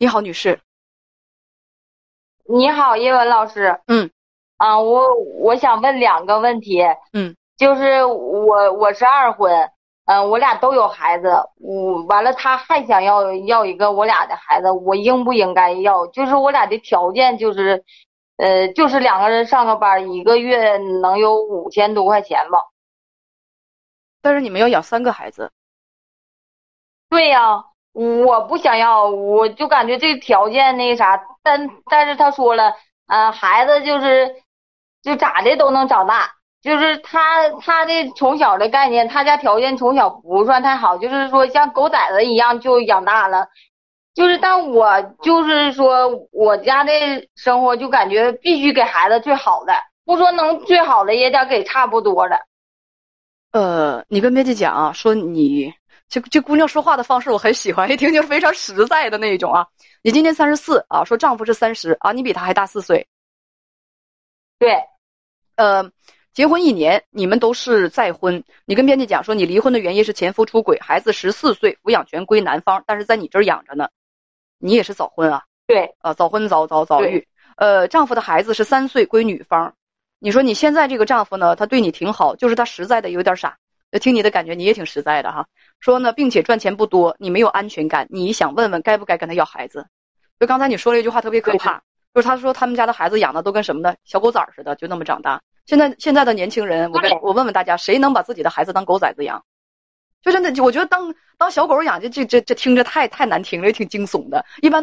你好，女士。你好，叶文老师。嗯。啊，我想问两个问题。嗯。就是我是二婚，我俩都有孩子，完了他还想要一个我俩的孩子，我应不应该要？就是我俩的条件就是，就是两个人上个班，一个月能有5000多块钱吧。但是你们要养3个孩子。对呀、啊，我不想要，我就感觉这条件那啥，但是他说了，孩子就咋的都能长大。就是他的从小的概念，他家条件从小不算太好，就是说像狗崽子一样就养大了。就是但我就是说我家的生活就感觉必须给孩子最好的，不说能最好的也得给差不多的。你跟编辑讲啊，说你这姑娘说话的方式我很喜欢，一听就是非常实在的那一种啊。你今年34啊，说丈夫是30啊，你比他还大4岁。对，结婚1年，你们都是再婚。你跟编辑讲说，你离婚的原因是前夫出轨，孩子14岁，抚养权归男方，但是在你这儿养着呢。你也是早婚啊？对，早婚早育。丈夫的孩子是3岁，归女方。你说你现在这个丈夫呢，他对你挺好，就是他实在的有点傻。听你的感觉，你也挺实在的哈。说呢，并且赚钱不多，你没有安全感，你想问问该不该跟他要孩子？就刚才你说了一句话特别可怕，就是他说他们家的孩子养的都跟什么呢？小狗崽似的，就那么长大。现在的年轻人，我问问大家，谁能把自己的孩子当狗崽子养？就真的，我觉得当小狗养，这听着太难听了，也挺惊悚的。一般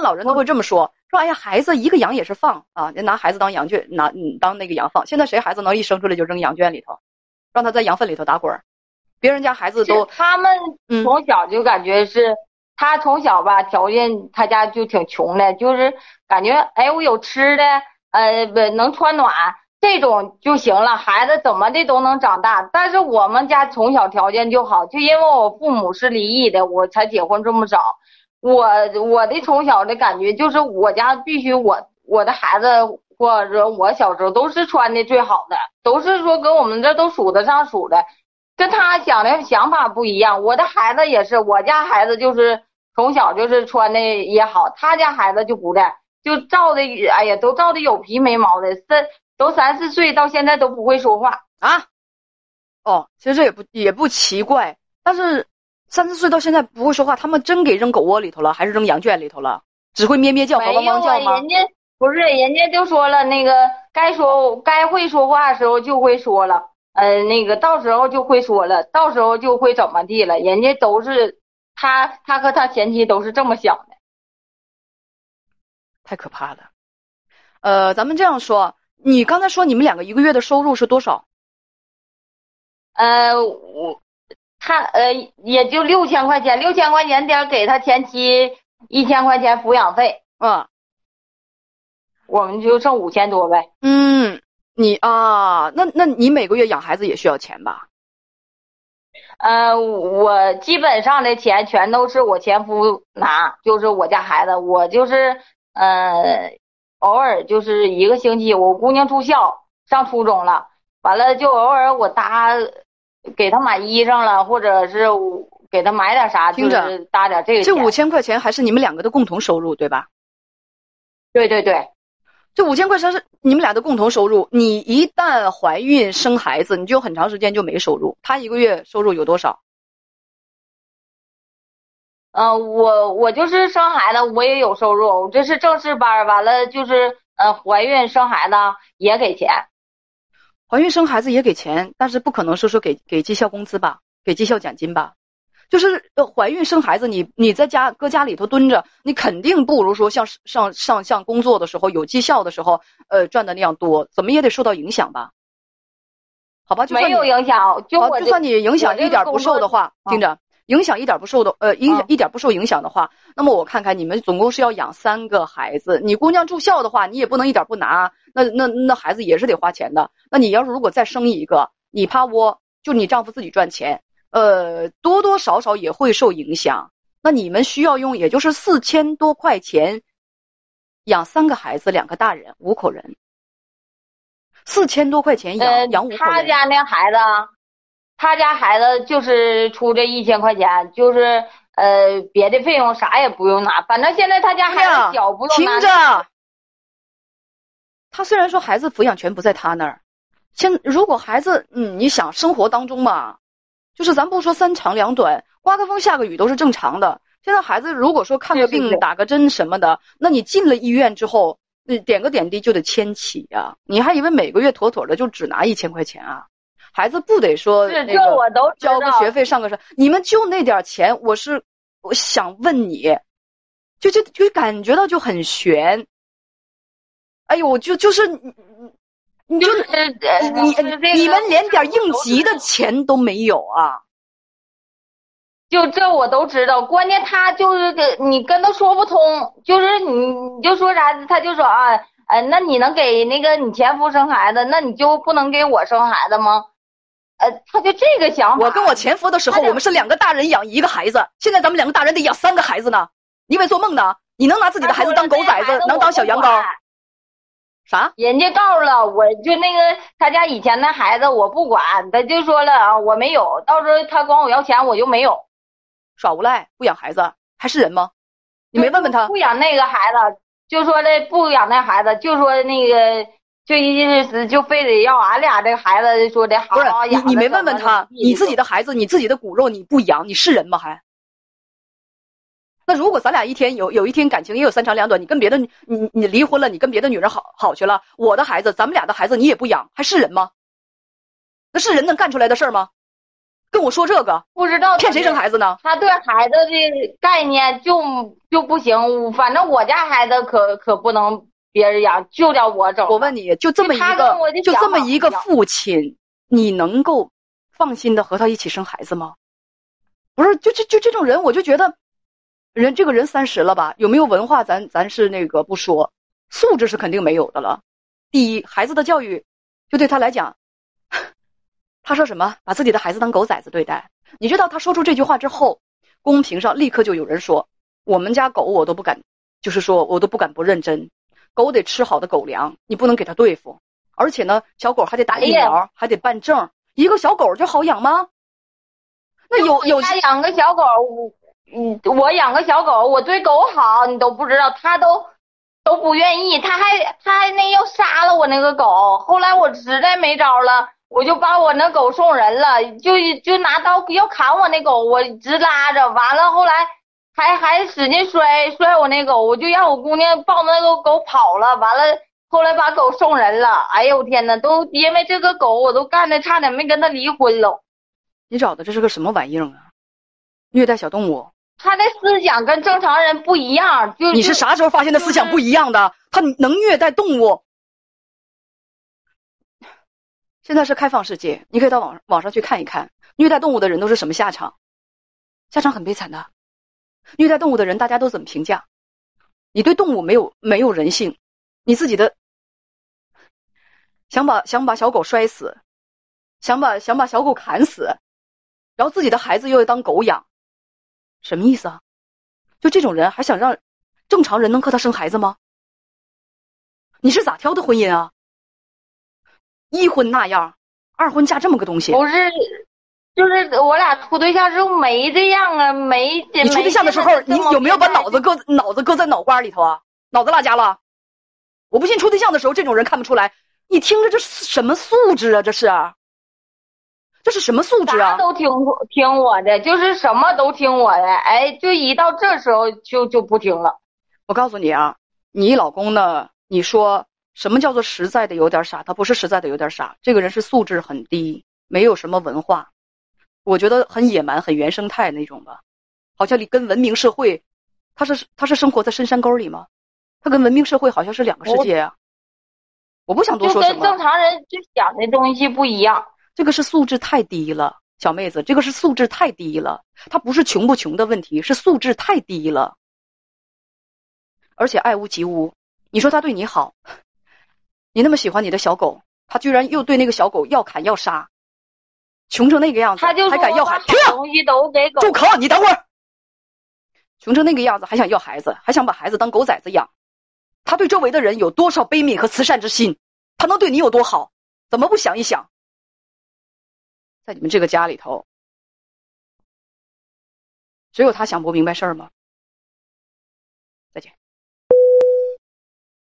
老人都会这么说，说哎呀，孩子一个养也是放啊，拿孩子当羊圈，当那个羊放。现在谁孩子能一生出来就扔羊圈里头，让他在羊粪里头打滚？别人家孩子都他们从小就感觉是。他从小吧，条件他家就挺穷的，就是感觉哎，我有吃的，能穿暖这种就行了，孩子怎么的都能长大。但是我们家从小条件就好，就因为我父母是离异的，我才结婚这么早。我的从小的感觉就是，我家必须我的孩子或者我小时候都是穿的最好的，都是说跟我们这都数得上数的，跟他想法不一样。我的孩子也是，我家孩子就是。从小就是穿的也好，他家孩子就不在，就照的，哎呀，都照的有皮没毛的，都3、4岁到现在都不会说话啊。哦，其实也不奇怪，但是3、4岁到现在不会说话，他们真给扔狗窝里头了，还是扔羊圈里头了？只会咩咩叫和汪汪叫吗？人家不是，人家就说了，那个该会说话的时候就会说了，那个到时候就会说了，到时候就会怎么地了，人家都是。他和他前妻都是这么想的，太可怕了。咱们这样说，你刚才说你们两个一个月的收入是多少？也就6000块钱，6000块钱点给他前妻1000块钱抚养费，我们就剩5000多呗。你啊，那你每个月养孩子也需要钱吧？我基本上的钱全都是我前夫拿，就是我家孩子，我就是偶尔就是一个星期，我姑娘住校上初中了，完了就偶尔我给她买衣裳了，或者是给她买点啥，就是搭点这个钱。这5000块钱还是你们两个的共同收入对吧？对对对，这5000块钱是你们俩的共同收入。你一旦怀孕生孩子，你就很长时间就没收入。他一个月收入有多少？我就是生孩子，我也有收入，这是正式班，完了就是怀孕生孩子也给钱。怀孕生孩子也给钱，但是不可能说给绩效工资吧，给绩效奖金吧。就是怀孕生孩子，你在家搁家里头蹲着，你肯定不如说像上工作的时候有绩效的时候，赚的那样多，怎么也得受到影响吧？好吧，就算没有影响，就算你影响一点不受的话，听着，影响一点不受的，一点不受影响的话，那么我看看你们总共是要养3个孩子，你姑娘住校的话，你也不能一点不拿，那孩子也是得花钱的。那你要是如果再生一个，你趴窝，就你丈夫自己赚钱。多多少少也会受影响。那你们需要用，也就是4000多块钱，养3个孩子，2个大人，5口人。4000多块钱养5口人。他家那孩子就是出这1000块钱，就是别的费用啥也不用拿，反正现在他家孩子小不用拿。听着，他虽然说孩子抚养权不在他那儿，如果孩子，你想生活当中嘛，就是咱不说三长两短，刮个风下个雨都是正常的。现在孩子如果说看个病打个针什么的，那你进了医院之后，点个点滴就得1000起啊！你还以为每个月妥妥的就只拿1000块钱啊？孩子不得说那个交个学费上个啥？你们就那点钱，我想问你，就感觉到就很悬。哎呦，你们连点应急的钱都没有啊！就这我都知道，关键他就是你跟他说不通，就是你就说啥，他就说啊，那你能给那个你前夫生孩子，那你就不能给我生孩子吗？他就这个想法。我跟我前夫的时候，我们是2个大人养1个孩子，现在咱们2个大人得养3个孩子呢，你没做梦呢？你能拿自己的孩子当狗崽子，能当小羊羔？啥？人家告诉了我，就那个他家以前的孩子我不管，他就说了啊，我没有，到时候他管我要钱，我就没有。耍无赖，不养孩子还是人吗？你没问问他？不养那个孩子，就说那不养那孩子，就说那个就非得要俺俩这孩子，说得好好养。不是你没问问他，你自己的孩子，你自己的骨肉你不养，你是人吗？还？那如果咱俩有一天感情也有三长两短，你跟别的你离婚了，你跟别的女人好去了，我的孩子，咱们俩的孩子你也不养，还是人吗？那是人能干出来的事儿吗？跟我说这个不知道骗谁生孩子呢？他对孩子的概念就不行，反正我家孩子可不能别人养，就叫我整。我问你，就这么一个父亲，你能够放心的和他一起生孩子吗？不是，就这种人，我就觉得这个人30了吧，有没有文化咱是那个不说，素质是肯定没有的了。第一，孩子的教育就对他来讲。他说什么？把自己的孩子当狗崽子对待？你知道他说出这句话之后，公屏上立刻就有人说：“我们家狗我都不敢，就是说我都不敢不认真，狗得吃好的狗粮，你不能给它对付。而且呢，小狗还得打疫苗，还得办证。一个小狗就好养吗？那有家养个小狗，我养个小狗，我对狗好，你都不知道，他都不愿意，他还那要杀了我那个狗。后来我实在没招了。”我就把我那狗送人了，就拿刀要砍我那狗，我直拉着，完了后来还使劲摔我那狗，我就让我姑娘抱那个狗跑了，完了后来把狗送人了。哎呦天哪，都因为这个狗我都干的差点没跟他离婚了。你找的这是个什么玩意儿啊？虐待小动物？他的思想跟正常人不一样。你是啥时候发现他思想不一样的？他能虐待动物？现在是开放世界，你可以到网上去看一看，虐待动物的人都是什么下场，下场很悲惨的。虐待动物的人大家都怎么评价？你对动物没有人性，你自己的想把小狗摔死，想把小狗砍死，然后自己的孩子又要当狗养，什么意思啊？就这种人还想让正常人能和他生孩子吗？你是咋挑的婚姻啊？一婚那样，二婚嫁这么个东西。不是，就是我俩处对象时候没这样啊，没。你处对象的时候，你有没有把脑子搁在脑瓜里头啊？脑子落家了？我不信处对象的时候这种人看不出来。你听着，这是什么素质啊？这是什么素质啊？啥都听我的，就是什么都听我的。哎，就一到这时候就不听了。我告诉你啊，你老公呢？你说。什么叫做实在的有点傻？他不是实在的有点傻，这个人是素质很低，没有什么文化，我觉得很野蛮、很原生态那种吧。好像跟文明社会，他是生活在深山沟里吗？他跟文明社会好像是2个世界啊。我不想多说什么。就跟正常人就想的东西不一样。这个是素质太低了，小妹子，这个是素质太低了。他不是穷不穷的问题，是素质太低了。而且爱屋及乌，你说他对你好。你那么喜欢你的小狗，他居然又对那个小狗要砍要杀，穷成那个样子，他就还敢要孩子？停！东西都给狗。住口！你等会儿。穷成那个样子还想要孩子，还想把孩子当狗崽子养，他对周围的人有多少悲悯和慈善之心？他能对你有多好？怎么不想一想？在你们这个家里头，只有他想不明白事儿吗？